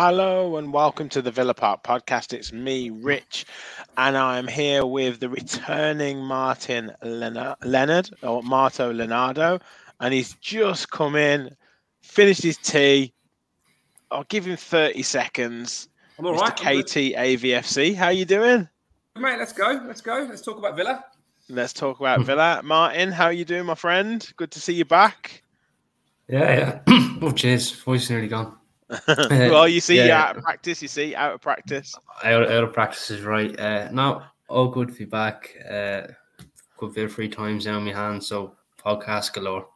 Hello and welcome to the Villa Park podcast. It's me, Rich, and I'm here with the returning Martin Leonard, or Marto Leonardo, and he's just come in, finished his tea. I'll give him 30 seconds. I'm all right. Mr. KT AVFC, how you doing? Mate, let's go. Let's talk about Villa. Martin, how are you doing, my friend? Good to see you back. Yeah. Oh, cheers. Voice nearly gone. Well, you see, you're out of practice. Out of practice is right. No, all good to be back. Good bit of free times down my hand, so podcast galore.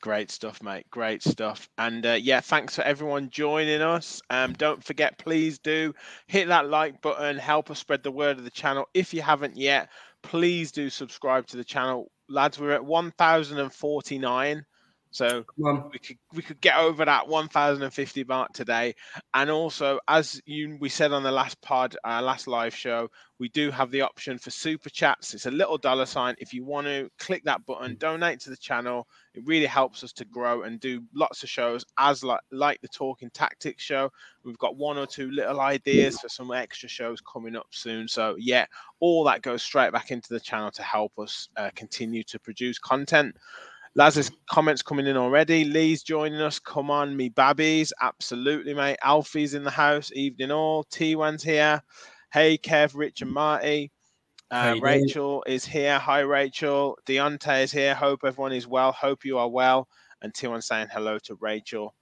Great stuff, mate. Great stuff. And thanks for everyone joining us. Don't forget, please do hit that like button. Help us spread the word of the channel. If you haven't yet, please do subscribe to the channel. Lads, we're at 1,049. So we could get over that 1,050 mark today. And also, as we said on the last pod, our last live show, we do have the option for super chats. It's a little $. If you want to click that button, donate to the channel. It really helps us to grow and do lots of shows like the Talking Tactics show. We've got one or two little ideas for some extra shows coming up soon. So yeah, all that goes straight back into the channel to help us continue to produce content. Laz's comments coming in already. Lee's joining us. Come on, me babbies. Absolutely, mate. Alfie's in the house. Evening all. T1's here. Hey, Kev, Rich and Marty. Rachel is here. Hi, Rachel. Deontay is here. Hope everyone is well. Hope you are well. And T1's saying hello to Rachel.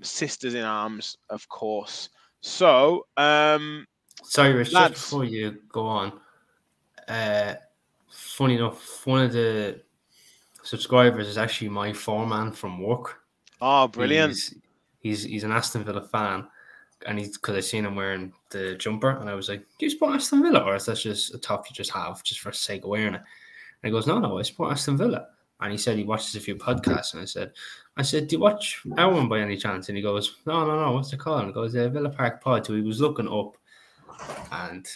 Sisters in arms, of course. So, sorry, Rich, lads, just before you go on. Funny enough, one of the subscribers is actually my foreman from work. Oh, brilliant. He's an Aston Villa fan, and he's, because I seen him wearing the jumper, and I was like, do you support Aston Villa, or is that just a top you just have just for the sake of wearing it? And he goes, no, I support Aston Villa. And he said he watches a few podcasts, and I said, do you watch our one by any chance? And he goes, no, what's it called? And he goes, Villa Park Pod. So he was looking up and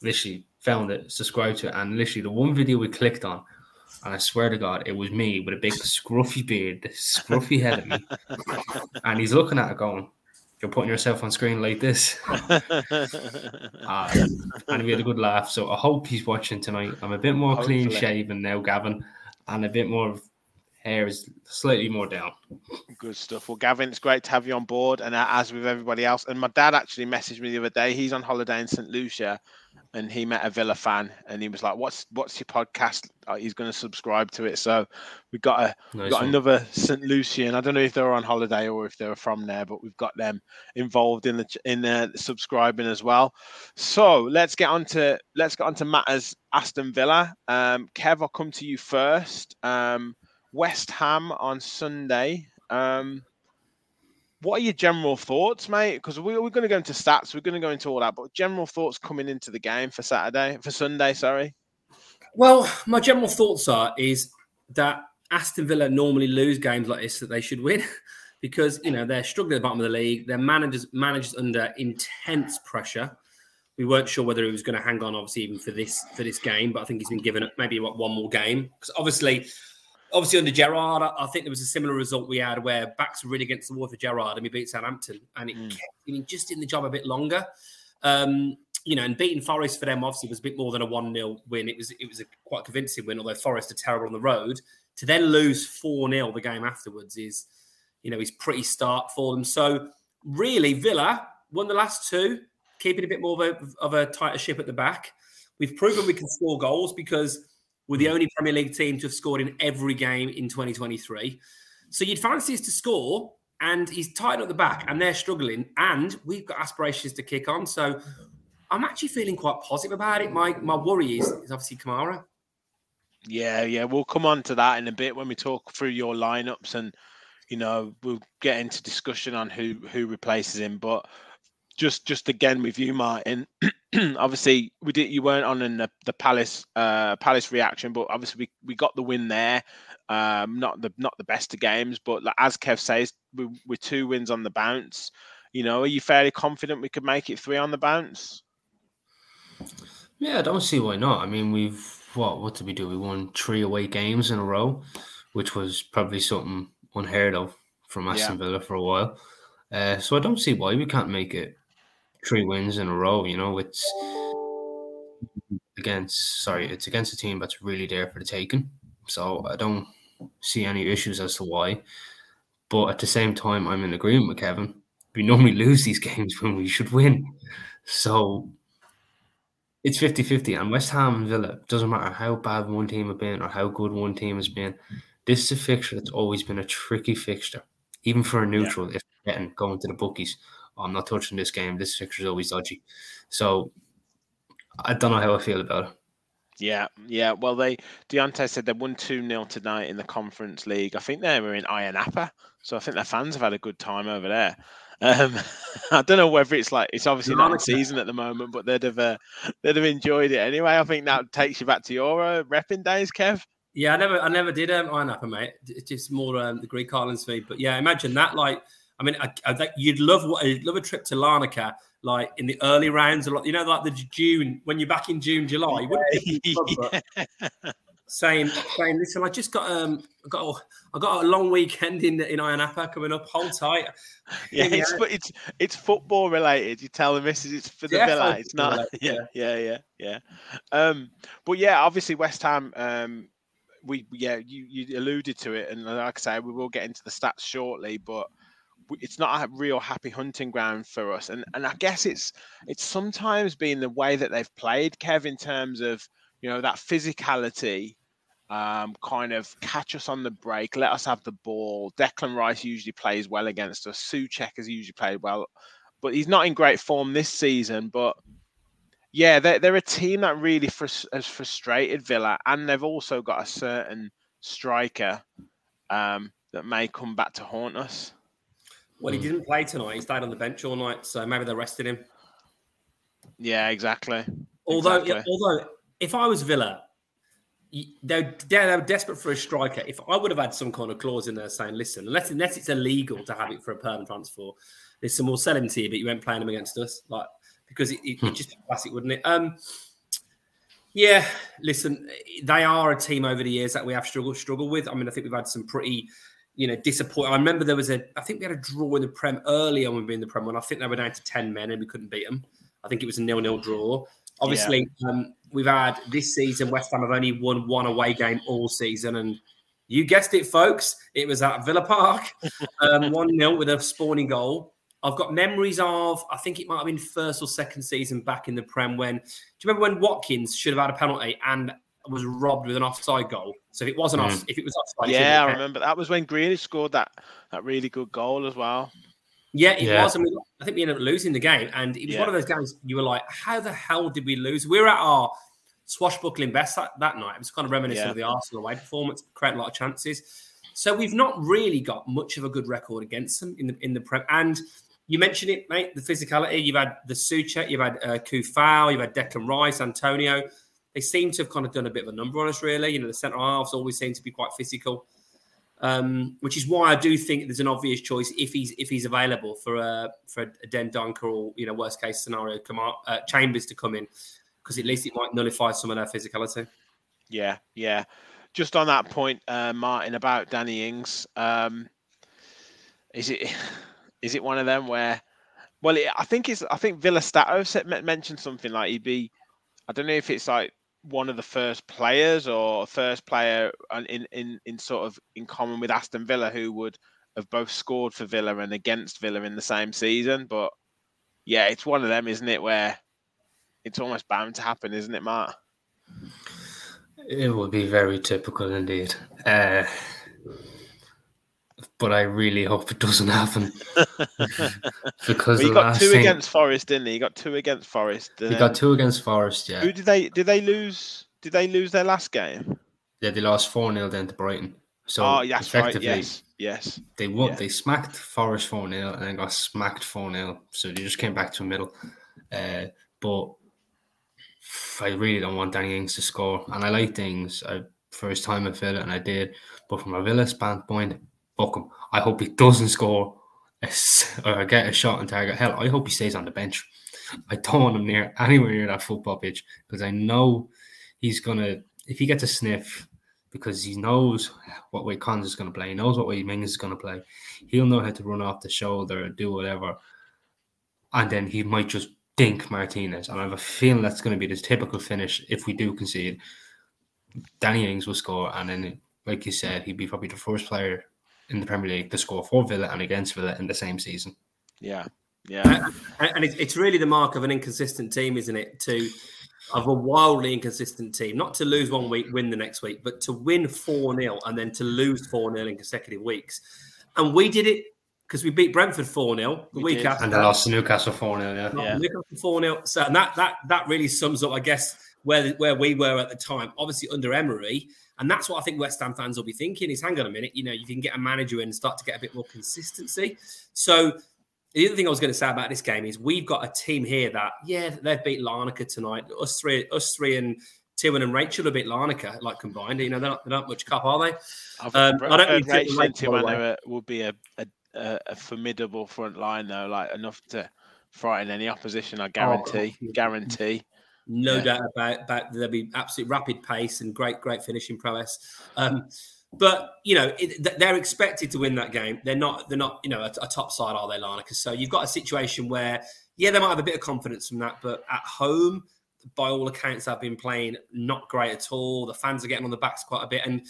literally found it, subscribed to it, and literally the one video we clicked on, and I swear to God, it was me with a big scruffy beard, this scruffy head of me. And he's looking at it going, you're putting yourself on screen like this. And we had a good laugh. So I hope he's watching tonight. I'm a bit more clean shaven now, Gavin, and a bit more hair is slightly more down. Good stuff. Well, Gavin, it's great to have you on board. And as with everybody else, and my dad actually messaged me the other day. He's on holiday in St. Lucia, and he met a Villa fan, and he was like, what's your podcast? He's going to subscribe to it. So we've got another St. Lucian. I don't know if they're on holiday or if they're from there, but we've got them involved in the subscribing as well. So let's get on to matters Aston Villa. Kev, I'll come to you first. West Ham on Sunday. What are your general thoughts, mate? Because we're going to go into stats, we're going to go into all that, but general thoughts coming into the game for Sunday. Well, my general thoughts is that Aston Villa normally lose games like this that they should win because, you know, they're struggling at the bottom of the league. Their managers under intense pressure. We weren't sure whether he was going to hang on, obviously, even for this game, but I think he's been given maybe one more game because Obviously, under Gerrard, I think there was a similar result we had where backs were really against the wall for Gerrard, and we beat Southampton, and it kept him just in the job a bit longer. And beating Forest for them obviously was a bit more than a 1-0 win. It was a quite convincing win, although Forest are terrible on the road. To then lose 4-0 the game afterwards is pretty stark for them. So really, Villa won the last two, keeping a bit more of a tighter ship at the back. We've proven we can score goals because we're the only Premier League team to have scored in every game in 2023. So you'd fancy us to score, and he's tied at the back, and they're struggling, and we've got aspirations to kick on. So I'm actually feeling quite positive about it. My worry is obviously Kamara. Yeah. We'll come on to that in a bit when we talk through your lineups, and, you know, we'll get into discussion on who replaces him. But just again with you, Martin, obviously you weren't on in the Palace reaction, but obviously we got the win there. Not the best of games, but like, as Kev says, we're two wins on the bounce. You know, are you fairly confident we could make it three on the bounce? Yeah, I don't see why not. I mean, what did we do? We won three away games in a row, which was probably something unheard of from Aston Villa for a while. So I don't see why we can't make it 3 wins in a row. You know, it's against a team that's really there for the taking. So I don't see any issues as to why. But at the same time, I'm in agreement with Kevin. We normally lose these games when we should win. So it's 50-50. And West Ham and Villa, doesn't matter how bad one team have been or how good one team has been, this is a fixture that's always been a tricky fixture. Even for a neutral, if they're going to the bookies, I'm not touching this game. This fixture is always dodgy. So I don't know how I feel about it. Yeah. Well, Deontay said they won 2-0 tonight in the Conference League. I think they were in Ayia Napa, so I think their fans have had a good time over there. I don't know whether it's like it's obviously not in season at the moment, but they'd have enjoyed it anyway. I think that takes you back to your repping days, Kev. Yeah, I never did Ayia Napa, mate. It's just more the Greek islands for me. But yeah, imagine that. Like, I mean, you'd love a trip to Larnaca. Like in the early rounds, a lot, you know, like the June, when you're back in June, July, saying, listen, I just got a long weekend in Ayia Napa coming up. Hold tight. Yeah, it's football related. You tell the missus it's for the Villa. It's not. But yeah, obviously West Ham. You alluded to it, and like I say, we will get into the stats shortly, but it's not a real happy hunting ground for us. And I guess it's sometimes been the way that they've played, Kev, in terms of, you know, that physicality, kind of catch us on the break, let us have the ball. Declan Rice usually plays well against us. Souček has usually played well, but he's not in great form this season. But yeah, they're a team that really has frustrated Villa, and they've also got a certain striker that may come back to haunt us. Well, he didn't play tonight. He stayed on the bench all night, so maybe they rested him. Yeah, exactly. Although, if I was Villa, they were desperate for a striker. If I would have had some kind of clause in there saying, listen, unless it's illegal to have it for a permanent transfer, listen, we'll sell him to you, but you ain't playing him against us. Like, because it'd just be classic, wouldn't it? Yeah, listen, they are a team over the years that we have struggled with. I mean, I think we've had some pretty... you know, disappointing. I remember I think we had a draw in the Prem earlier when we were in the Prem. When I think they were down to 10 men and we couldn't beat them. I think it was a 0-0 draw. Obviously, we've had this season, West Ham have only won one away game all season. And you guessed it, folks. It was at Villa Park, 1-0 with a spawning goal. I've got memories of, I think it might have been first or second season back in the Prem when, do you remember when Watkins should have had a penalty and was robbed with an offside goal? So if it wasn't offside, yeah, I remember that was when Grealish scored that really good goal as well. Yeah, it was. I mean, I think we ended up losing the game, and it was one of those games you were like, "How the hell did we lose?" We were at our swashbuckling best that night. It was kind of reminiscent of the Arsenal away performance, creating a lot of chances. So we've not really got much of a good record against them in the Prem. And you mentioned it, mate, the physicality. You've had the Souček, you've had Kufau, you've had Declan Rice, Antonio. They seem to have kind of done a bit of a number on us, really. You know, the centre halves always seem to be quite physical, which is why I do think there's an obvious choice if he's available for a Dendoncker or, you know, worst case scenario, Chambers to come in, because at least it might nullify some of their physicality. Yeah. Just on that point, Martin, about Danny Ings, is it one of them where? Well, I think Villa Stato mentioned something like he'd be. I don't know if it's like one of the first players or first player in sort of in common with Aston Villa who would have both scored for Villa and against Villa in the same season. But yeah, it's one of them, isn't it? Where it's almost bound to happen, isn't it, Mark? It would be very typical indeed. But I really hope it doesn't happen. Because he got two against Forest, didn't he? He got two against Forest. He got two against Forest, yeah. Who did they lose? Did they lose their last game? Yeah, they lost 4-0 then to Brighton. So that's effectively, right. Yes. They won. Yeah. They smacked Forest 4-0 and then got smacked 4-0. So they just came back to the middle. But I really don't want Danny Ings to score. And I like Ings. First time I felt it, and I did. But from a Villa standpoint, fuck him. I hope he doesn't score or get a shot on target. Hell, I hope he stays on the bench. I don't want him anywhere near that football pitch, because I know he's going to, if he gets a sniff, because he knows what way Cons is going to play. He knows what way Mings is going to play. He'll know how to run off the shoulder and do whatever. And then he might just dink Martinez. And I have a feeling that's going to be the typical finish if we do concede. Danny Ings will score. And then, like you said, he'd be probably the first player in the Premier League to score for Villa and against Villa in the same season. Yeah. Yeah. And it's really the mark of an inconsistent team, isn't it? Of a wildly inconsistent team, not to lose 1 week, win the next week, but to win 4-0 and then to lose 4-0 in consecutive weeks. And we did it because we beat Brentford 4-0 the week after. And they lost to Newcastle 4-0, yeah. Newcastle 4-0. So, and that really sums up, I guess, where we were at the time, obviously under Emery. And that's what I think West Ham fans will be thinking is, hang on a minute, you can get a manager in and start to get a bit more consistency. So the other thing I was going to say about this game is we've got a team here that, they've beat Larnaca tonight. Us three and Tiwan and Rachel have beat Larnaca, combined. They're not much cup, are they? I don't think Rachel and Tiwan would be a formidable front line, though, enough to frighten any opposition, I guarantee. No doubt about there'll be absolute rapid pace and great finishing prowess. But they're expected to win that game. They're not. A top side, are they, Larnaca? So you've got a situation where, they might have a bit of confidence from that, but at home, by all accounts, they've been playing not great at all. The fans are getting on the backs quite a bit, and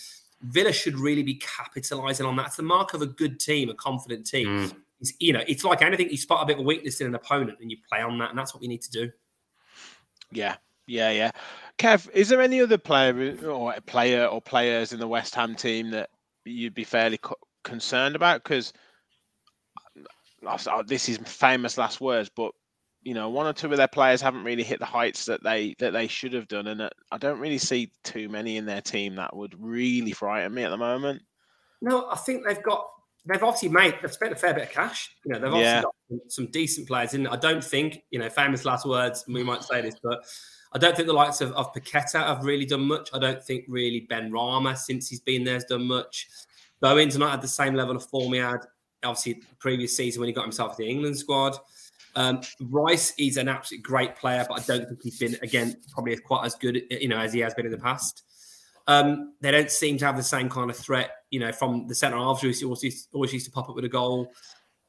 Villa should really be capitalising on that. It's the mark of a good team, a confident team. It's like anything. You spot a bit of weakness in an opponent, and you play on that, and that's what we need to do. Yeah. Kev, is there any other player or players in the West Ham team that you'd be fairly concerned about? Because this is famous last words, but one or two of their players haven't really hit the heights that they should have done, and I don't really see too many in their team that would really frighten me at the moment. No, I think they've spent a fair bit of cash. They've obviously got some decent players in. I don't think, famous last words, and we might say this, but I don't think the likes of Paqueta have really done much. I don't think really Ben Rama, since he's been there, has done much. Bowen's not had the same level of form he had, obviously, the previous season when he got himself the England squad. Rice is an absolute great player, but I don't think he's been, again, probably quite as good, as he has been in the past. They don't seem to have the same kind of threat, from the centre-halves who always used to pop up with a goal.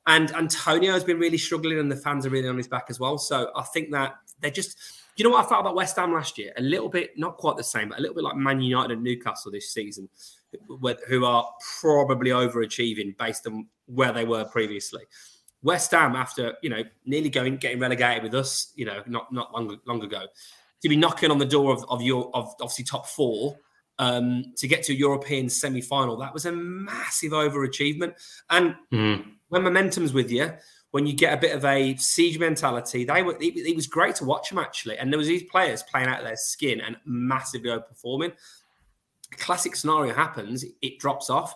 And Antonio has been really struggling, and the fans are really on his back as well. So I think that they're just... You know what I felt about West Ham last year? A little bit, not quite the same, but a little bit like Man United and Newcastle this season, who are probably overachieving based on where they were previously. West Ham, after, nearly getting relegated with us, not long ago, to be knocking on the door of obviously top four, to get to a European semi-final. That was a massive overachievement. And when momentum's with you, when you get a bit of a siege mentality, it was great to watch them, actually. And there was these players playing out of their skin and massively overperforming. A classic scenario happens, it drops off.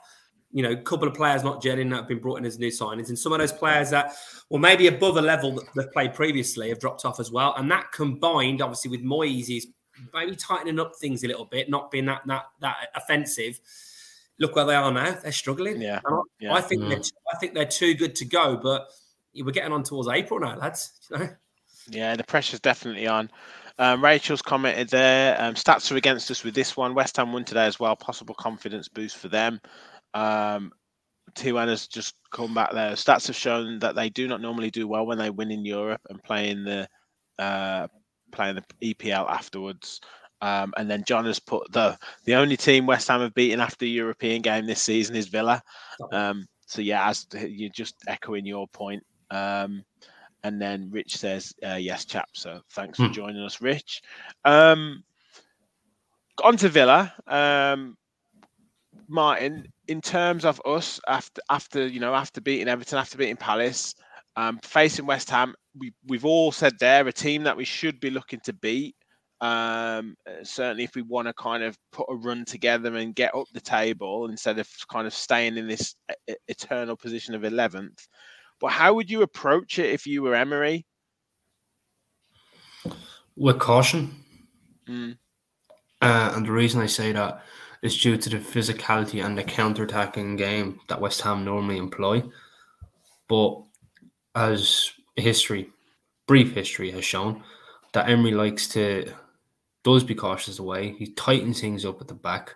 A couple of players not gelling that have been brought in as new signings. And some of those players that were maybe above a level that they've played previously have dropped off as well. And that combined, obviously, with Moyes' maybe tightening up things a little bit, not being that offensive. Look where they are now; they're struggling. Yeah. I think they're too good to go. But we're getting on towards April now, lads. Yeah, the pressure's definitely on. Rachel's commented there. Stats are against us with this one. West Ham won today as well. Possible confidence boost for them. Tiwan has just come back there. Stats have shown that they do not normally do well when they win in Europe and play in the. Playing the EPL afterwards. And then John has put the only team West Ham have beaten after the European game this season is Villa. As you're just echoing your point. And then Rich says, yes, chap. So thanks for joining us, Rich. On to Villa. Martin, in terms of us, after beating Everton, after beating Palace, facing West Ham, we've all said they're a team that we should be looking to beat. Certainly if we want to kind of put a run together and get up the table instead of kind of staying in this eternal position of 11th. But how would you approach it if you were Emery? With caution. And the reason I say that is due to the physicality and the counter-attacking game that West Ham normally employ. But as brief history has shown that Emery likes to be cautious away. He tightens things up at the back.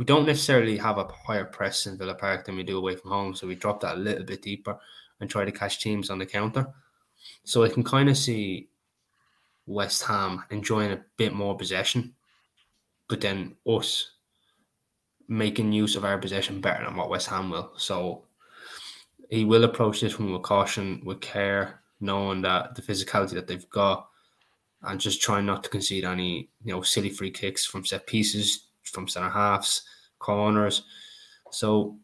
we don't necessarily have a higher press in Villa Park than we do away from home, so we drop that a little bit deeper and try to catch teams on the counter. So I can kind of see West Ham enjoying a bit more possession, but then us making use of our possession better than what West Ham will. So he will approach this one with caution, with care, knowing that the physicality that they've got, and just trying not to concede any, you know, silly free kicks from set pieces, from centre halves, corners. So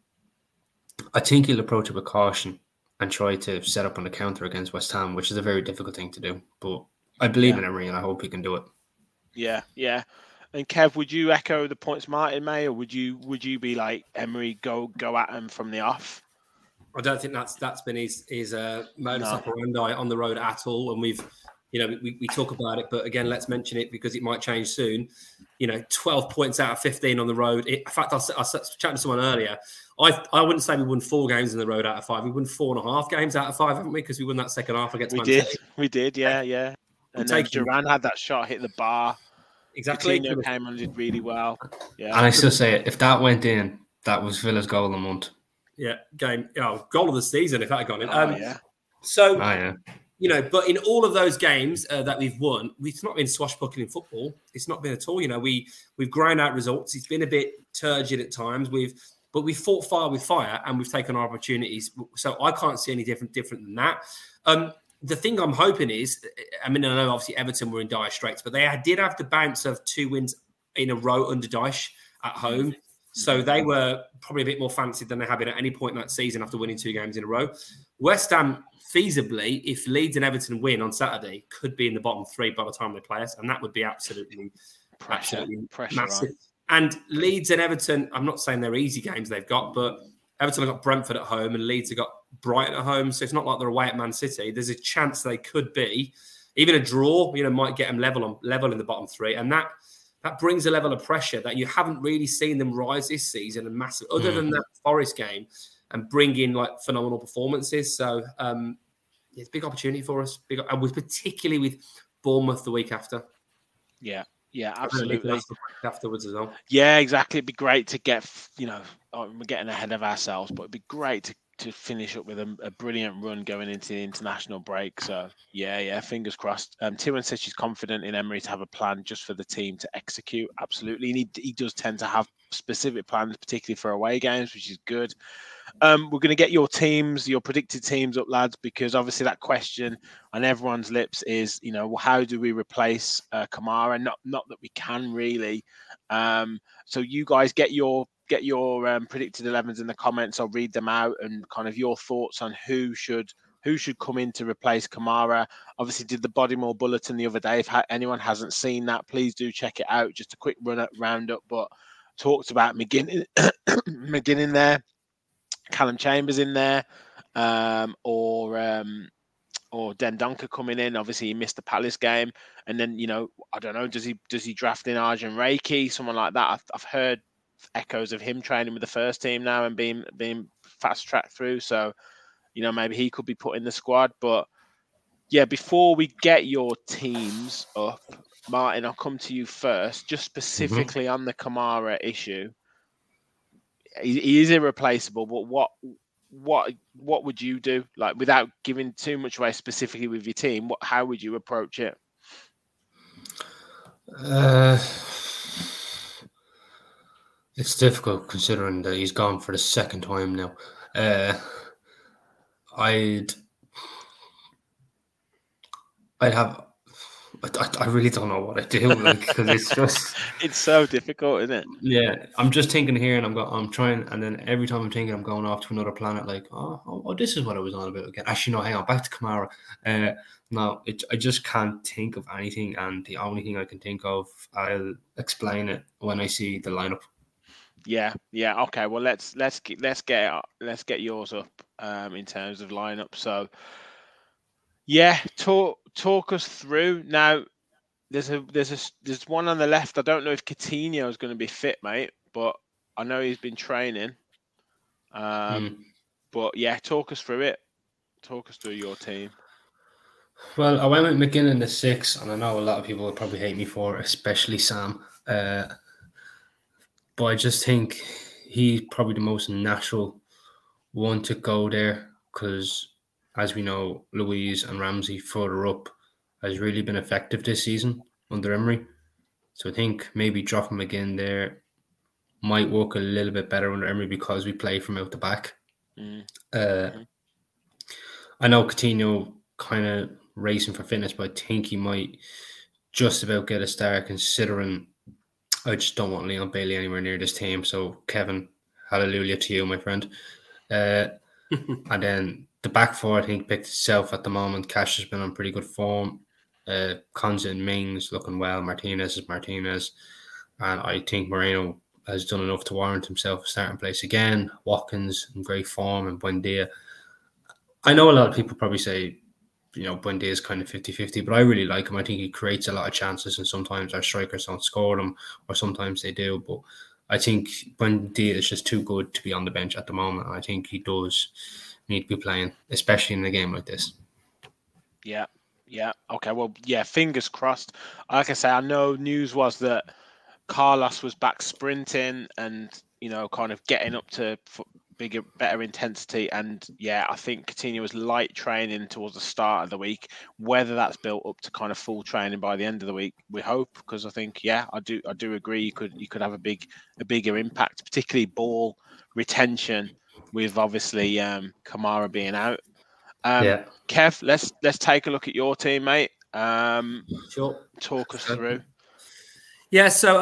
I think he'll approach it with caution and try to set up on the counter against West Ham, which is a very difficult thing to do. But I believe in Emery and I hope he can do it. Yeah, yeah. And Kev, would you echo the points Martin made, or would you be like Emery, go at him from the off? I don't think that's been his modus operandi on the road at all. And we've, you know, we talk about it, but again, let's mention it because it might change soon. You know, 12 points out of 15 on the road. In fact, I was chatting to someone earlier. I wouldn't say we won 4 games on the road out of 5. We won 4.5 games out of 5, haven't we? Because we won that second half against Man City. We did, yeah. And then Duran had that shot, hit the bar. Exactly. Coutinho came and did really well. Yeah. And I still say it, if that went in, that was Villa's goal of the month. Yeah, goal of the season if that had gone in. You know, but in all of those games that we've won, it's not been swashbuckling football. It's not been at all. You know, we've ground out results. It's been a bit turgid at times. But we fought fire with fire, and we've taken our opportunities. So I can't see any different than that. The thing I'm hoping is, I mean, I know obviously Everton were in dire straits, but they did have the bounce of 2 wins in a row under Dyche at home. So they were probably a bit more fancied than they have been at any point in that season after winning 2 games in a row. West Ham, feasibly, if Leeds and Everton win on Saturday, could be in the bottom 3 by the time they play us, and that would be absolutely massive. On. And Leeds and Everton, I'm not saying they're easy games they've got, but Everton have got Brentford at home and Leeds have got Brighton at home, so it's not like they're away at Man City. There's a chance they could be. Even a draw, you know, might get them level in the bottom 3, and that brings a level of pressure that you haven't really seen them rise this season, and massive, other than that Forest game, and bring in like phenomenal performances. So it's a big opportunity for us, and with particularly with Bournemouth the week after. Yeah, yeah, absolutely. Afterwards as well. Yeah, exactly. It'd be great to get, you know, we're getting ahead of ourselves, but it'd be great to finish up with a brilliant run going into the international break. So, yeah, fingers crossed. Tyrone says she's confident in Emery to have a plan just for the team to execute. Absolutely. And he does tend to have specific plans, particularly for away games, which is good. We're going to get your predicted teams up, lads, because obviously that question on everyone's lips is, you know, how do we replace Kamara? Not that we can really. So you guys get your predicted 11s in the comments. I'll read them out and kind of your thoughts on who should come in to replace Kamara. Obviously did the Bodymore bulletin the other day. If anyone hasn't seen that, please do check it out. Just a quick roundup, but talked about McGinn in there, Callum Chambers in there, or Dendoncker coming in. Obviously, he missed the Palace game, and then, you know, I don't know. Does he draft in Arjun Reiki, someone like that? I've heard echoes of him training with the first team now and being fast tracked through. So, you know, maybe he could be put in the squad. But yeah, before we get your teams up, Martin, I'll come to you first. Just specifically on the Kamara issue. He is irreplaceable, but what would you do? Like, without giving too much away specifically with your team, how would you approach it? It's difficult considering that he's gone for the second time now. I really don't know what I do, because it's just... It's so difficult, isn't it? Yeah, I'm just thinking here, and I'm trying, and then every time I'm thinking, I'm going off to another planet, like, oh this is what I was on about again. Actually, no, hang on, back to Kamara. I just can't think of anything, and the only thing I can think of, I'll explain it when I see the lineup. Yeah, okay, well, let's get yours up in terms of lineup, so... Yeah, talk us through. Now, there's one on the left. I don't know if Coutinho is going to be fit, mate, but I know he's been training. But yeah, talk us through it. Talk us through your team. Well, I went with McGinn in the 6, and I know a lot of people will probably hate me for it, especially Sam. But I just think he's probably the most natural one to go there because, as we know, Louise and Ramsey further up has really been effective this season under Emery. So I think maybe dropping McGinn there might work a little bit better under Emery because we play from out the back. I know Coutinho kind of racing for fitness, but I think he might just about get a start considering I just don't want Leon Bailey anywhere near this team. So Kevin, hallelujah to you, my friend. And then the back four, I think, picked itself at the moment. Cash has been on pretty good form. Konza and Mings looking well. Martinez is Martinez. And I think Moreno has done enough to warrant himself a starting place again. Watkins in great form and Buendia. I know a lot of people probably say, you know, Buendia is kind of 50-50, but I really like him. I think he creates a lot of chances and sometimes our strikers don't score them or sometimes they do. But I think Buendia is just too good to be on the bench at the moment. And I think he does need to be playing, especially in a game like this. Yeah. Okay, well, yeah, fingers crossed. Like I say, I know news was that Carlos was back sprinting and, you know, kind of getting up to bigger, better intensity. And yeah, I think Coutinho was light training towards the start of the week. Whether that's built up to kind of full training by the end of the week, we hope, because I think, yeah, I do agree you could have a bigger impact, particularly ball retention with obviously Kamara being out. Kev, let's take a look at your team, mate. Sure. Talk us through. Yeah, so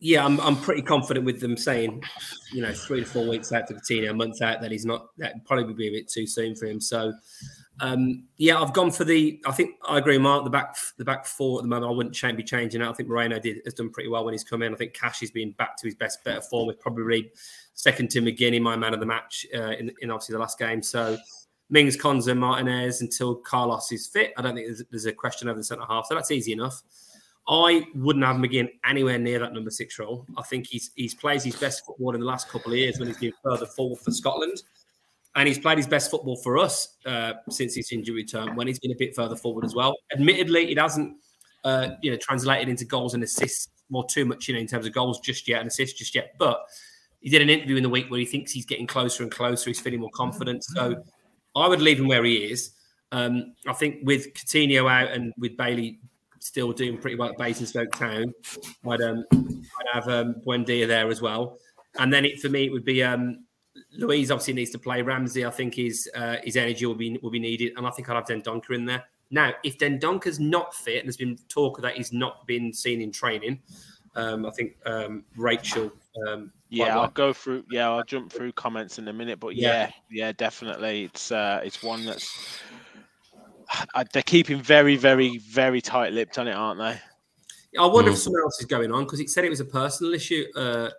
I'm pretty confident with them saying, you know, 3 to 4 weeks out to Coutinho, a month out, that he's not. That probably be a bit too soon for him. So, I've gone for I think I agree, Mark. The back four at the moment, I wouldn't be changing it. I think Moreno has done pretty well when he's come in. I think Cash has been back to his best, better form. With probably second to McGinn, my man of the match in obviously the last game. So Mings, Konza, Martinez until Carlos is fit. I don't think there's a question over the centre half. So that's easy enough. I wouldn't have McGinn anywhere near that number 6 role. I think he's played his best football in the last couple of years when he's been further forward for Scotland. And he's played his best football for us since his injury return when he's been a bit further forward as well. Admittedly, it hasn't translated into goals and assists or too much in terms of goals just yet and assists just yet. But he did an interview in the week where he thinks he's getting closer and closer. He's feeling more confident. So I would leave him where he is. I think with Coutinho out and with Bailey still doing pretty well at Basingstoke Town, I'd have Buendia there as well. And then for me, it would be Louise obviously needs to play. Ramsey, I think his energy will be needed. And I think I'll have Dendoncker in there. Now, if Dendonker's not fit, and there's been talk of that he's not been seen in training, I think Rachel... I'll jump through comments in a minute. But yeah definitely. It's one that's... they're keeping very, very, very tight-lipped on it, aren't they? I wonder if something else is going on, because it said it was a personal issue that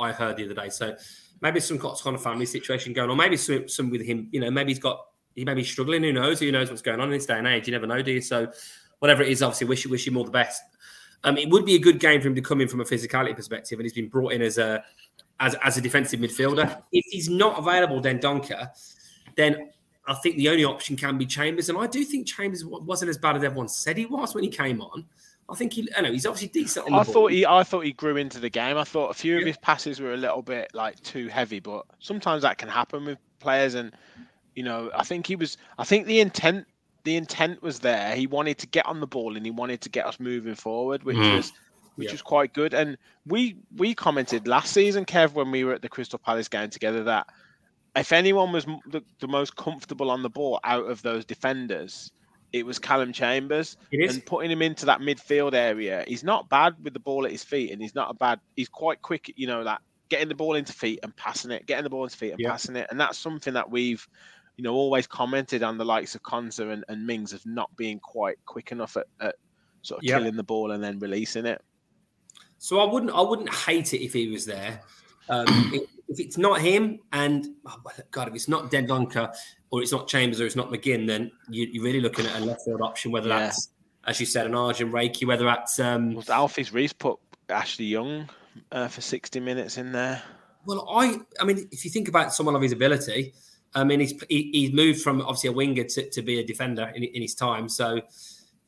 I heard the other day. So maybe some kind of family situation going on. Maybe some with him. You know, maybe he's struggling. Who knows? Who knows what's going on in this day and age? You never know, do you? So whatever it is, obviously, wish him all the best. It would be a good game for him to come in from a physicality perspective, and he's been brought in as a defensive midfielder. If he's not available, Dendoncker, then I think the only option can be Chambers. And I do think Chambers wasn't as bad as everyone said he was when he came on. I think he's obviously decent on the ball. I thought he grew into the game. I thought a few of his passes were a little bit like too heavy, but sometimes that can happen with players. And, you know, I think the intent was there. He wanted to get on the ball and he wanted to get us moving forward, which was quite good. And we commented last season, Kev, when we were at the Crystal Palace game together, that if anyone was the most comfortable on the ball out of those defenders, it was Callum Chambers. And putting him into that midfield area, he's not bad with the ball at his feet, and he's quite quick, you know, that getting the ball into feet and passing it, passing it. And that's something that we've, you know, always commented on the likes of Konza and Mings of not being quite quick enough at sort of killing the ball and then releasing it. So I wouldn't hate it if he was there. If it's not him, and if it's not Dendoncker or it's not Chambers or it's not McGinn, then you're really looking at a left field option. Whether that's, as you said, an Arjun Reiki, whether that's Alfie's Reese put Ashley Young for 60 minutes in there. Well, I mean, if you think about someone of his ability, I mean, he's moved from obviously a winger to be a defender in his time. So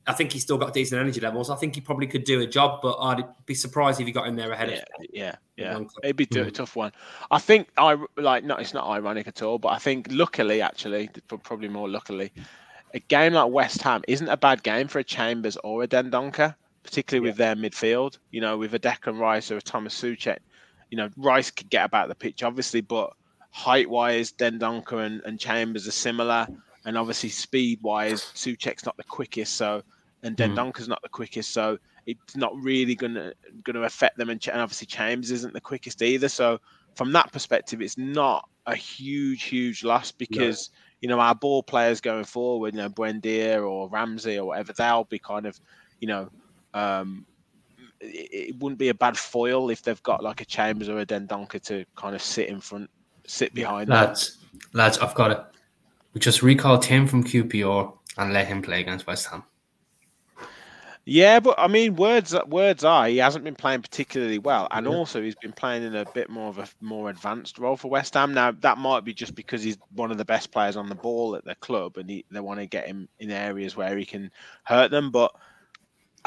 I think he's still got decent energy levels. I think he probably could do a job, but I'd be surprised if he got in there ahead of him. Yeah. It'd be a tough one. I think it's not ironic at all, but I think luckily, a game like West Ham isn't a bad game for a Chambers or a Dendoncker, particularly with their midfield. You know, with a Declan Rice or a Thomas Suchet, you know, Rice could get about the pitch, obviously, but height-wise, Dendoncker and Chambers are similar. And obviously, speed-wise, Suchek's not the quickest, and Dendonker's not the quickest, so it's not really going to affect them. And obviously, Chambers isn't the quickest either. So from that perspective, it's not a huge, huge loss because you know, our ball players going forward, you know, Buendia or Ramsey or whatever, they'll be kind of, you know, it wouldn't be a bad foil if they've got like a Chambers or a Dendoncker to kind of sit behind. Lads, I've got it. We just recalled him from QPR and let him play against West Ham. Yeah, but I mean, words are he hasn't been playing particularly well, and also he's been playing in a bit more of a more advanced role for West Ham. Now that might be just because he's one of the best players on the ball at the club, and they want to get him in areas where he can hurt them. But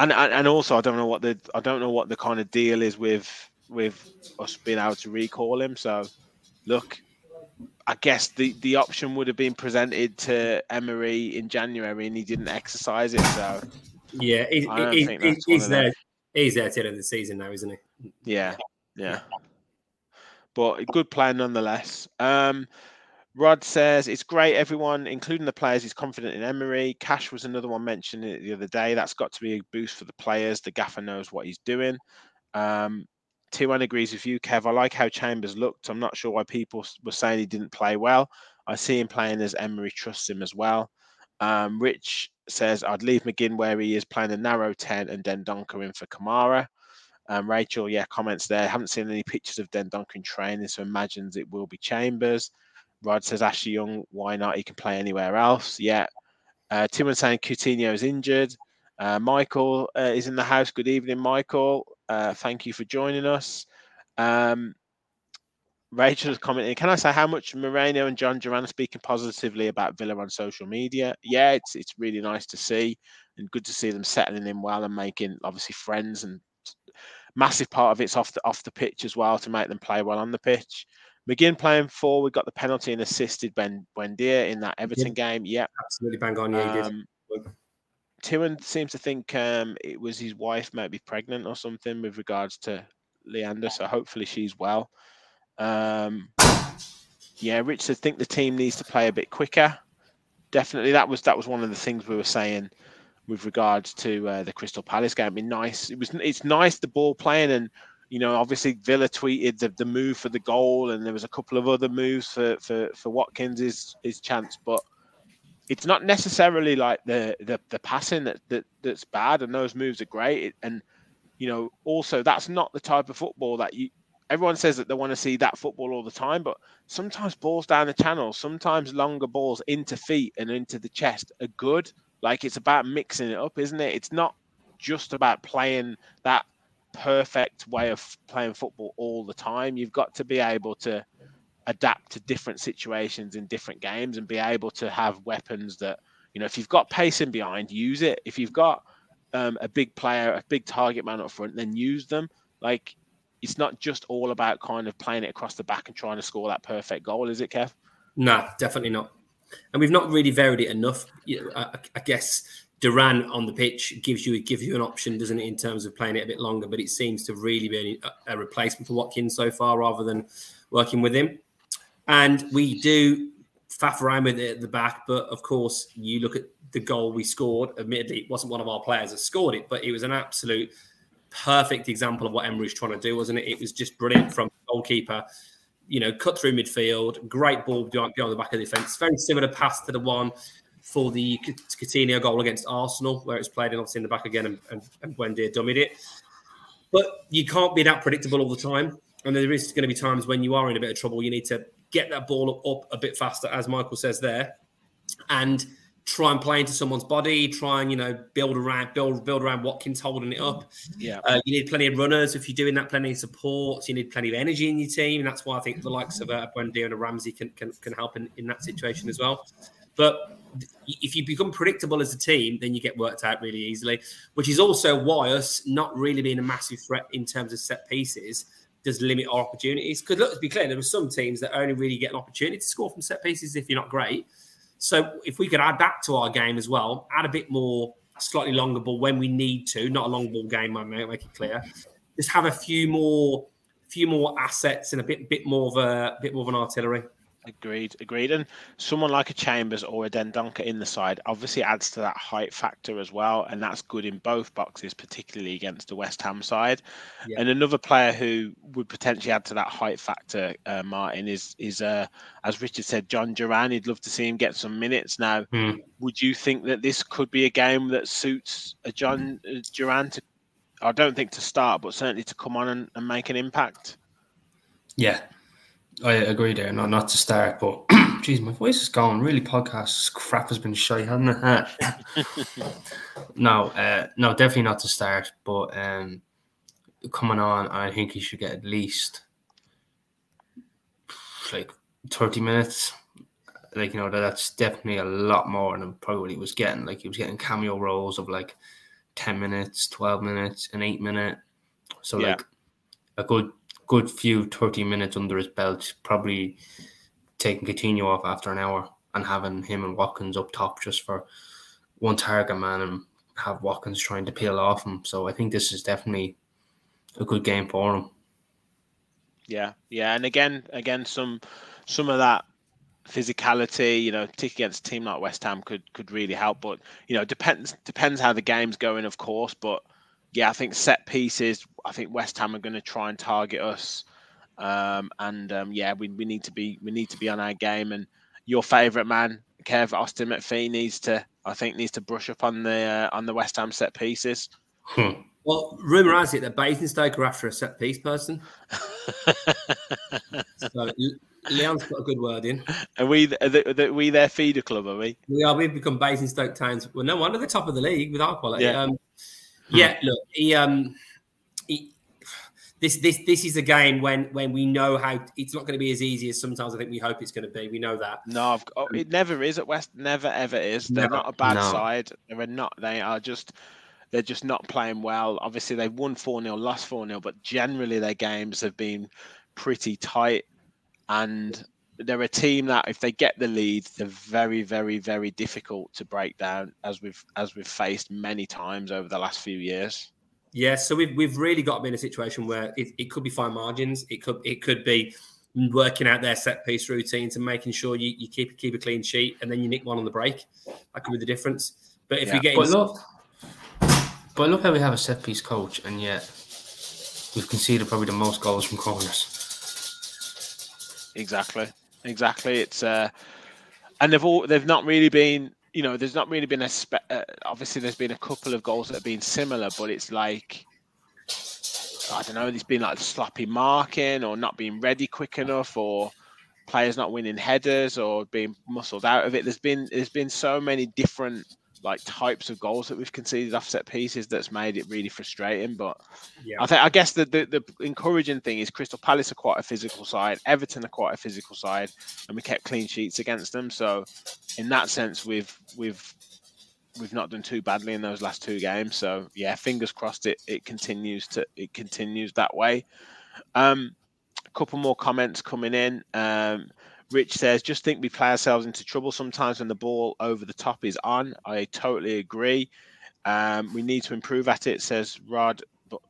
and also I don't know what the kind of deal is with us being able to recall him. So look. I guess the option would have been presented to Emery in January and he didn't exercise it. So, yeah, he's there. He's there till the end of the season now, isn't he? Yeah. But a good plan nonetheless. Rod says, it's great. Everyone, including the players, is confident in Emery. Cash was another one mentioned the other day. That's got to be a boost for the players. The gaffer knows what he's doing. T1 agrees with you, Kev. I like how Chambers looked. I'm not sure why people were saying he didn't play well. I see him playing as Emery trusts him as well. Rich says, I'd leave McGinn where he is, playing a narrow 10 and Dendoncker in for Kamara. Rachel, comments there. Haven't seen any pictures of Dendoncker in training, so imagines it will be Chambers. Rod says, Ashley Young, why not? He can play anywhere else. Yeah. T1 saying Coutinho is injured. Michael is in the house. Good evening, Michael. Thank you for joining us. Rachel's commenting, can I say how much Moreno and John Duran are speaking positively about Villa on social media? Yeah, it's really nice to see and good to see them settling in well and making, obviously, friends. And massive part of it's off the pitch as well to make them play well on the pitch. McGinn playing forward, got the penalty and assisted Buendia in that Everton game. Yeah, absolutely bang on. Yeah, he did. Tiwan seems to think it was his wife might be pregnant or something with regards to Leander, so hopefully she's well. Rich says, think the team needs to play a bit quicker. Definitely, that was one of the things we were saying with regards to the Crystal Palace game. I mean, nice. It's nice, the ball playing, and you know, obviously Villa tweeted the move for the goal, and there was a couple of other moves for Watkins' his chance, but it's not necessarily like the passing that's bad, and those moves are great. And, you know, also that's not the type of football that everyone says that they want to see that football all the time, but sometimes balls down the channel, sometimes longer balls into feet and into the chest are good. Like, it's about mixing it up, isn't it? It's not just about playing that perfect way of playing football all the time. You've got to be able to adapt to different situations in different games and be able to have weapons that, you know, if you've got pace in behind, use it. If you've got a big player, a big target man up front, then use them. Like, it's not just all about kind of playing it across the back and trying to score that perfect goal, is it, Kev? No, definitely not. And we've not really varied it enough. I guess Duran on the pitch gives you an option, doesn't it, in terms of playing it a bit longer, but it seems to really be a replacement for Watkins so far rather than working with him. And we do faff around with it at the back, but of course, you look at the goal we scored. Admittedly, it wasn't one of our players that scored it, but it was an absolute perfect example of what Emery's trying to do, wasn't it? It was just brilliant from the goalkeeper, you know, cut through midfield, great ball beyond the back of the defence. Very similar pass to the one for the Coutinho goal against Arsenal, where it was played and obviously in the back again, and Buendia dummied it. But you can't be that predictable all the time. And there is going to be times when you are in a bit of trouble, you need to get that ball up a bit faster, as Michael says there, and try and play into someone's body, try and, you know, build around Watkins holding it up. Yeah. You need plenty of runners. If you're doing that, plenty of support, you need plenty of energy in your team. And that's why I think the likes of Buendia and Ramsey can help in that situation as well. But if you become predictable as a team, then you get worked out really easily, which is also why us not really being a massive threat in terms of set pieces does limit our opportunities. Because let's be clear, there are some teams that only really get an opportunity to score from set pieces if you're not great. So if we could add that to our game as well, add a bit more slightly longer ball when we need to, not a long ball game, I make it clear. Just have a few more assets and a bit more of an artillery. Agreed. And someone like a Chambers or a Dendoncker in the side obviously adds to that height factor as well, and that's good in both boxes, particularly against the West Ham side. Yeah. And another player who would potentially add to that height factor, Martin, is as Richard said, John Duran. He'd love to see him get some minutes now. Would you think that this could be a game that suits a John Duran to, I don't think to start, but certainly to come on and make an impact? Yeah. I agree there, not to start, but geez, my voice is gone. Really, podcast crap has been shy, hasn't it? No, definitely not to start, but coming on, I think he should get at least like 30 minutes. Like, you know, that's definitely a lot more than probably what he was getting. Like, he was getting cameo roles of like 10 minutes, 12 minutes, an 8 minute. So, yeah. Like, a good few 30 minutes under his belt, probably taking Coutinho off after an hour and having him and Watkins up top just for one target man and have Watkins trying to peel off him. So I think this is definitely a good game for him. Yeah. And again, some of that physicality, you know, particularly against a team like West Ham could really help. But, you know, depends how the game's going, of course, but yeah, I think set pieces, I think West Ham are going to try and target us. We need to be on our game. And your favourite man, Kev, Austin McPhee, needs to brush up on the West Ham set pieces. Well, rumour has it that Basingstoke are after a set piece person. So Leon's got a good word in. Are we their feeder club, are we? We are. We've become Basingstoke Towns. Well, no wonder they're top of the league with our quality. Yeah. Yeah, look, this is a game when we know how it's not going to be as easy as sometimes I think we hope it's going to be. We know that. No, it never is at West. Never ever is. They're not a bad side. They're not. They're just not playing well. Obviously, they've won 4-0, lost 4-0, but generally their games have been pretty tight. And they're a team that if they get the lead, they're very, very, very difficult to break down, as we've faced many times over the last few years. Yeah, so we've really got to be in a situation where it could be fine margins. It could be working out their set piece routines and making sure you keep a clean sheet and then you nick one on the break. That could be the difference. But if I love how we have a set piece coach and yet we've conceded probably the most goals from corners. Exactly. It's and they've not really been, you know, there's not really been obviously there's been a couple of goals that have been similar, but it's like, I don't know, it's been like sloppy marking or not being ready quick enough or players not winning headers or being muscled out of it. There's been so many different like types of goals that we've conceded off set pieces that's made it really frustrating. But yeah. I guess the encouraging thing is Crystal Palace are quite a physical side, Everton are quite a physical side, and we kept clean sheets against them. So in that sense, we've not done too badly in those last two games. So yeah, fingers crossed it continues that way. A couple more comments coming in. Rich says, just think we play ourselves into trouble sometimes when the ball over the top is on. I totally agree. We need to improve at it, says Rod, but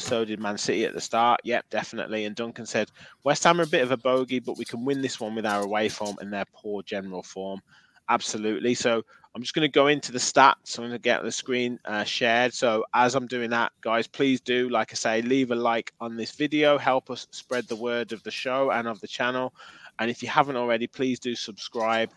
so did Man City at the start. Yep, definitely. And Duncan said, West Ham are a bit of a bogey, but we can win this one with our away form and their poor general form. Absolutely. So I'm just going to go into the stats. I'm going to get the screen shared. So as I'm doing that, guys, please do, like I say, leave a like on this video. Help us spread the word of the show and of the channel. And if you haven't already, please do subscribe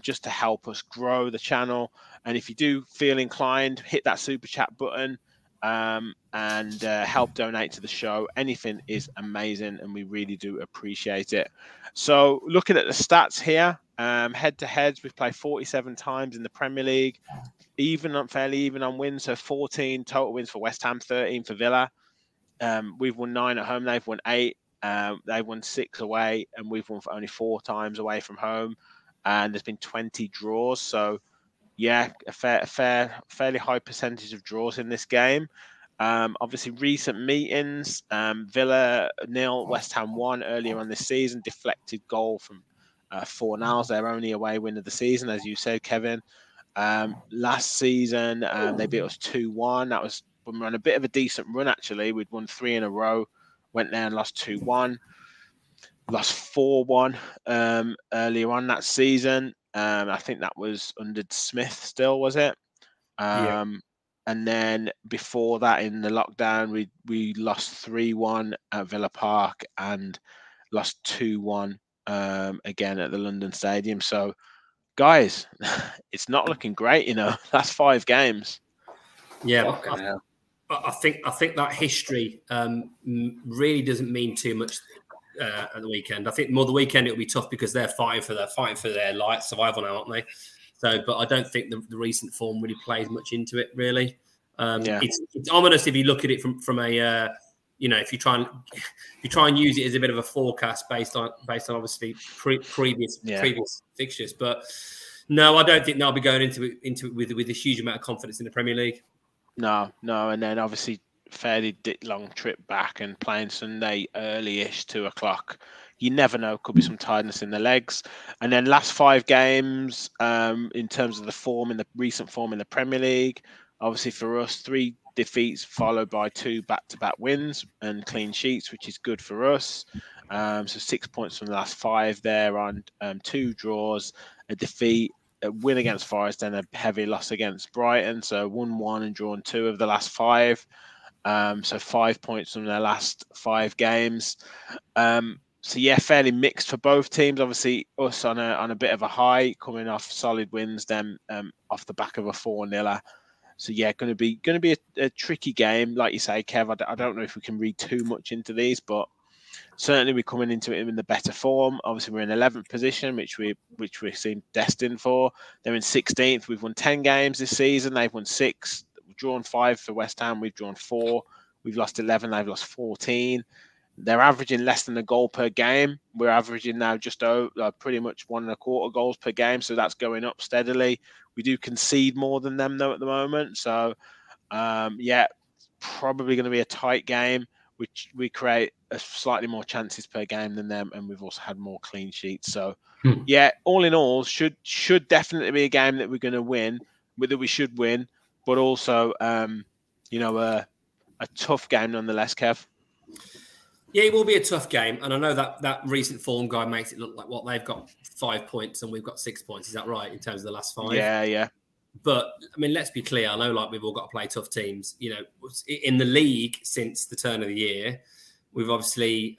just to help us grow the channel. And if you do feel inclined, hit that super chat button and help donate to the show. Anything is amazing and we really do appreciate it. So looking at the stats here, head-to-heads, we've played 47 times in the Premier League, fairly even on wins. So 14 total wins for West Ham, 13 for Villa. We've won 9 at home, they've won 8. They've won 6 away, and we've won only 4 times away from home. and there's been 20 draws. So, yeah, a fairly high percentage of draws in this game. Obviously, recent meetings, Villa 0, West Ham 1 earlier on this season, deflected goal from Fornals, their only away win of the season, as you said, Kevin. Last season, they beat us 2-1. That was when we were on a bit of a decent run, actually. We'd won 3 in a row, went there and lost 2-1. Lost 4-1 earlier on that season. I think that was under Smith still, was it? Yeah. And then before that, in the lockdown, we lost 3-1 at Villa Park and lost 2-1 again at the London Stadium. So, guys, it's not looking great, you know. That's 5 games. Yeah, I think that history really doesn't mean too much at the weekend. I think more the weekend it'll be tough because they're fighting for their life survival now, aren't they? So, but I don't think the recent form really plays much into it, really. It's ominous if you look at it from a, you know, if you try and use it as a bit of a forecast based on obviously previous fixtures. But no, I don't think they'll be going into it with a huge amount of confidence in the Premier League. No, and then obviously fairly long trip back and playing Sunday early-ish, 2:00. You never know. Could be some tiredness in the legs. And then last 5 games, in terms of the form, in the recent form in the Premier League, obviously for us, 3 defeats followed by 2 back-to-back wins and clean sheets, which is good for us. So 6 points from the last 5 there on 2 draws, a defeat, a win against Forest and a heavy loss against Brighton. So 1-1 and drawn 2 of the last 5. So 5 points from their last 5 games. So yeah, fairly mixed for both teams. Obviously, us on a bit of a high, coming off solid wins, then off the back of a 4-0. So yeah, going to be a tricky game, like you say, Kev. I don't know if we can read too much into these, but certainly we're coming into it in the better form. Obviously, we're in 11th position, which we seem destined for. They're in 16th. We've won 10 games this season. They've won 6, we've drawn 5 for West Ham. We've drawn 4. We've lost 11. They've lost 14. They're averaging less than a goal per game. We're averaging now just pretty much 1.25 goals per game, so that's going up steadily. We do concede more than them, though, at the moment. So, yeah, probably going to be a tight game, which we create slightly more chances per game than them, and we've also had more clean sheets. So, yeah, all in all, should definitely be a game that we're going to win, whether we should win, but also, you know, a tough game nonetheless, Kev. Yeah, it will be a tough game. And I know that recent form guy makes it look like they've got 5 points and we've got 6 points. Is that right, in terms of the last 5? Yeah. But, I mean, let's be clear. I know, like, we've all got to play tough teams. You know, in the league since the turn of the year, we've obviously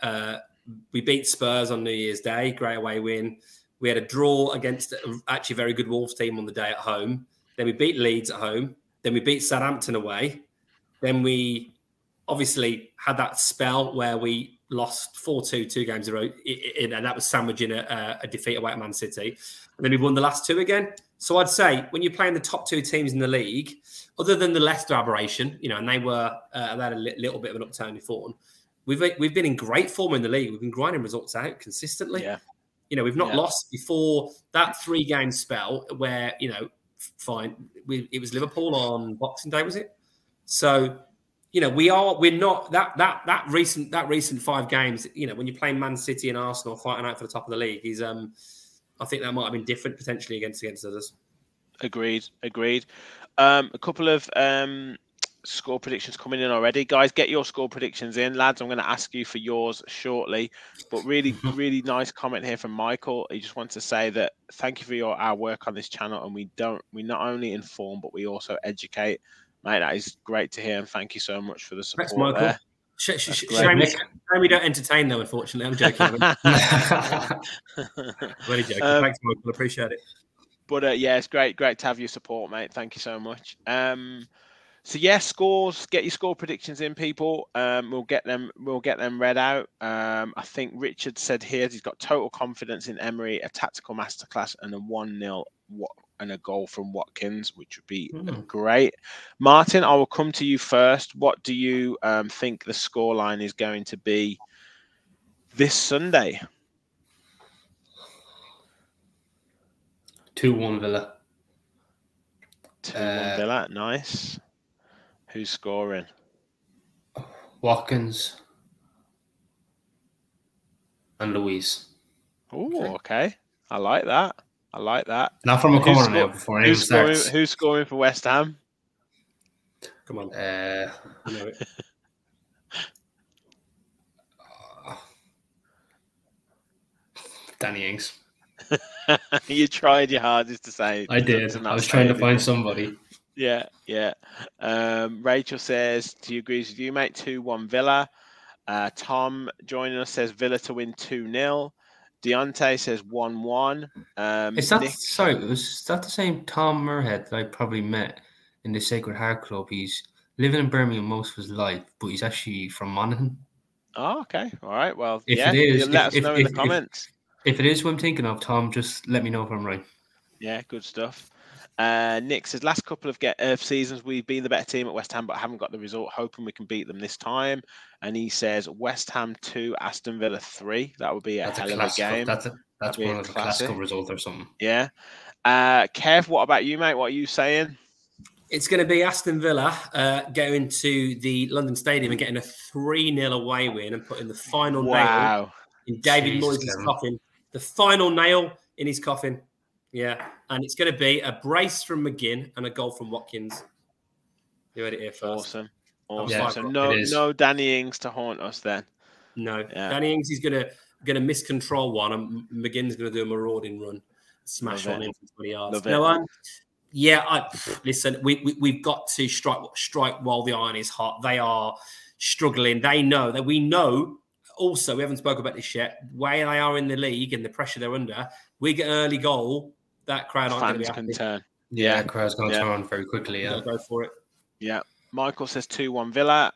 we beat Spurs on New Year's Day, great away win. We had a draw against actually a very good Wolves team on the day at home. Then we beat Leeds at home. Then we beat Southampton away. Then we obviously had that spell where we lost 4-2, 2 games in a row, and that was sandwiching a defeat away at Man City. And then we won the last 2 again. So I'd say when you're playing the top 2 teams in the league, other than the Leicester aberration, you know, and they had a little bit of an upturn in form. We've been in great form in the league. We've been grinding results out consistently. Yeah. You know, we've not lost before that 3-game spell where, you know, it was Liverpool on Boxing Day, was it? So, you know, we're not that recent 5 games, you know, when you're playing Man City and Arsenal fighting out for the top of the league is, I think that might have been different potentially against others. Agreed. A couple of score predictions coming in already. Guys, get your score predictions in. Lads, I'm going to ask you for yours shortly. But really, really nice comment here from Michael. He just wants to say that thank you for our work on this channel. And we not only inform, but we also educate. Mate, that is great to hear, and thank you so much for the support. Thanks, Michael. There. Shame we don't entertain, though, unfortunately. I'm joking. Really joking. Thanks, Michael. Appreciate it. But, yeah, it's great to have your support, mate. Thank you so much. So, yeah, scores. Get your score predictions in, people. We'll get them read out. I think Richard said here he's got total confidence in Emery, a tactical masterclass, and a 1-0 and a goal from Watkins, which would be great. Martin, I will come to you first. What do you think the scoreline is going to be this Sunday? 2-1 Villa. 2-1 Villa, nice. Who's scoring? Watkins and Louise. Oh, okay. I like that. I like that. Now from a corner now before anyone starts. Who's scoring for West Ham? Come on. I know it. Danny Ings. You tried your hardest to say. I did. I was trying to find somebody. Yeah, yeah. Rachel says, do you agree with you, mate? 2-1 Villa. Tom joining us says Villa to win 2-0. Deontay says 1-1. Was that the same Tom Murhead that I probably met in the Sacred Heart Club? He's living in Birmingham most of his life, but he's actually from Monaghan. Oh, okay. All right. Well, let us know in the comments. If it is what I'm thinking of, Tom, just let me know if I'm right. Yeah, good stuff. Nick says, last couple of seasons, we've been the better team at West Ham, but haven't got the result, hoping we can beat them this time. And he says, West Ham 2, Aston Villa 3. That would be a hell of a game. That's one of the classical results or something. Yeah. Kev, what about you, mate? What are you saying? It's going to be Aston Villa going to the London Stadium and getting a 3-0 away win and putting the final nail in David Moyes' coffin. The final nail in his coffin. Yeah. And it's going to be a brace from McGinn and a goal from Watkins. You heard it here first. Awesome. Yeah, so no Danny Ings to haunt us then. No. Yeah. Danny Ings is going to miscontrol one and McGinn's going to do a marauding run. Smash on him from 20 yards. Listen, we've got to strike while the iron is hot. They are struggling. They know that we know. Also, we haven't spoken about this yet. Where they are in the league and the pressure they're under, we get an early goal. That crowd aren't going to be happy. Turn. Yeah, the crowd's going to turn very quickly. Yeah, go for it. Yeah, Michael says 2-1 Villa.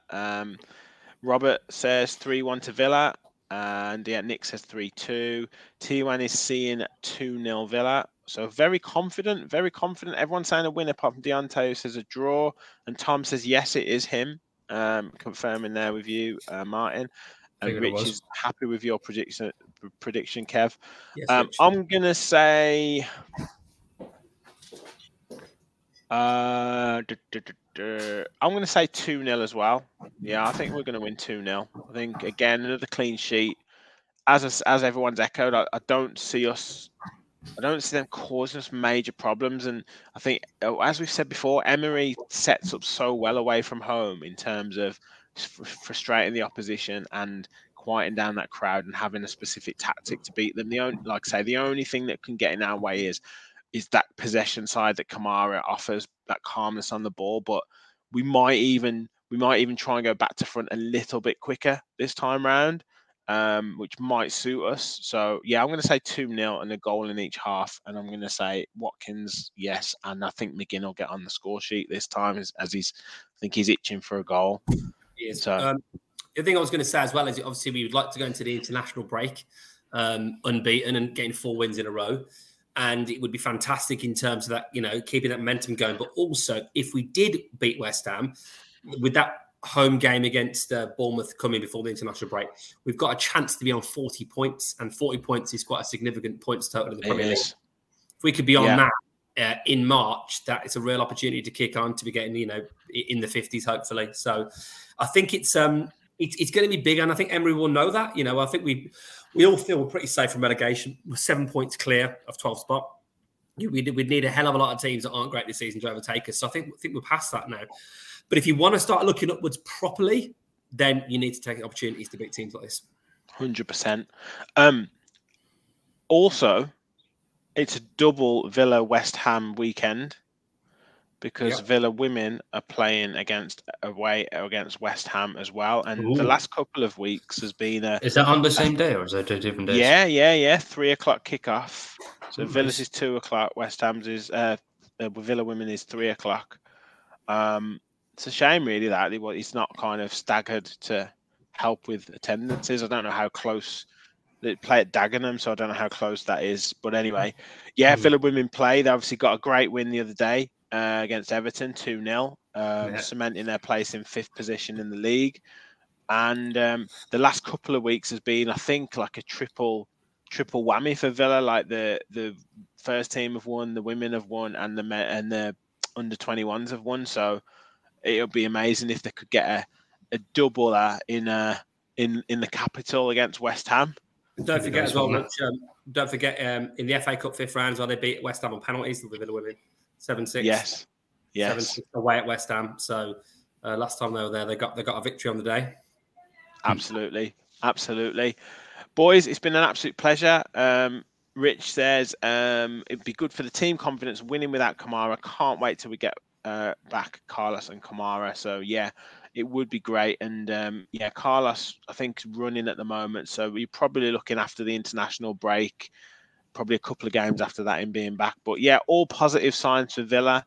Robert says 3-1 to Villa, and Nick says 3-2. T1 is seeing 2-0 Villa. So very confident. Everyone's saying a win apart from Deontay, who says a draw, and Tom says yes, it is him. Confirming there with you, Martin. And Rich is happy with your prediction, Kev. Yes, I'm going to say... I'm going to say 2-0 as well. Yeah, I think we're going to win 2-0. I think, again, another clean sheet. As everyone's echoed, I don't see us... I don't see them causing us major problems. And I think, as we've said before, Emery sets up so well away from home in terms of frustrating the opposition and quieting down that crowd and having a specific tactic to beat them. The only thing that can get in our way is that possession side that Kamara offers, that calmness on the ball. But we might even try and go back to front a little bit quicker this time round, which might suit us. So yeah, I'm going to say 2-0 and a goal in each half. And I'm going to say Watkins, yes, and I think McGinn will get on the score sheet this time as he's itching for a goal. So. The thing I was going to say as well is obviously we would like to go into the international break unbeaten and getting 4 wins in a row, and it would be fantastic in terms of that, keeping that momentum going. But also, if we did beat West Ham with that home game against Bournemouth coming before the international break, we've got a chance to be on 40 points, and 40 points is quite a significant points total in the Premier League. If we could be on that in March, that it's a real opportunity to kick on to be getting in the 50s hopefully. So I think it's going to be big, and I think Emery will know that. I think we all feel we're pretty safe from relegation. We're 7 points clear of 12th spot. We'd need a hell of a lot of teams that aren't great this season to overtake us. So I think we're past that now. But if you want to start looking upwards properly, then you need to take opportunities to beat teams like this. 100%. Also, it's a double Villa West Ham weekend because Villa Women are playing away against West Ham as well. And the last couple of weeks has been a... Is that on the same day or is that 2 different days? Yeah. 3:00 kickoff. So Villa's is 2:00. West Ham's is... Villa Women is 3:00. It's a shame, really, that it's not kind of staggered to help with attendances. I don't know how close they play at Dagenham, so I don't know how close that is. But anyway, Villa Women play. They obviously got a great win the other day against Everton, 2-0, cementing their place in 5th position in the league. And the last couple of weeks has been, I think, like a triple triple whammy for Villa. Like the first team have won, the women have won, and the men and the under 21s have won. So it'll be amazing if they could get a doubler in the capital against West Ham. Don't forget as well, which, don't forget in the FA Cup fifth round as well, they beat West Ham on penalties, the Villa Women, 7-6. Yes. 7-6 away at West Ham. So last time they were there, they got a victory on the day. Absolutely. Boys, it's been an absolute pleasure. Rich says, it'd be good for the team confidence winning without Kamara. Can't wait till we get back Carlos and Kamara. So, yeah, it would be great. And, Carlos, I think, is running at the moment. So we're probably looking after the international break, probably a couple of games after that in being back. But, yeah, all positive signs for Villa.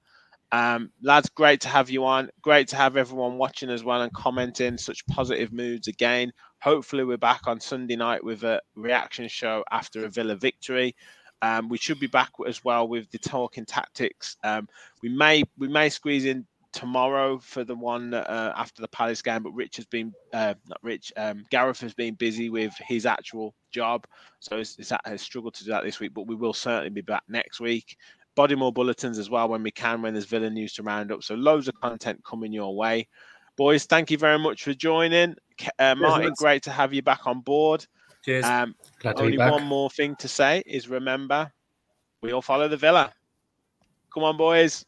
Lads, great to have you on. Great to have everyone watching as well and commenting. Such positive moods again. Hopefully we're back on Sunday night with a reaction show after a Villa victory. We should be back as well with the Talking Tactics. We may squeeze in tomorrow for the one after the Palace game, but Gareth has been busy with his actual job. So it's has struggled to do that this week, but we will certainly be back next week. Bodymore bulletins as well when we can, when there's Villa news to round up. So loads of content coming your way. Boys, thank you very much for joining. Martin, yes, great to have you back on board. Cheers. Glad to be back. One more thing to say is remember, we all follow the Villa. Come on, boys.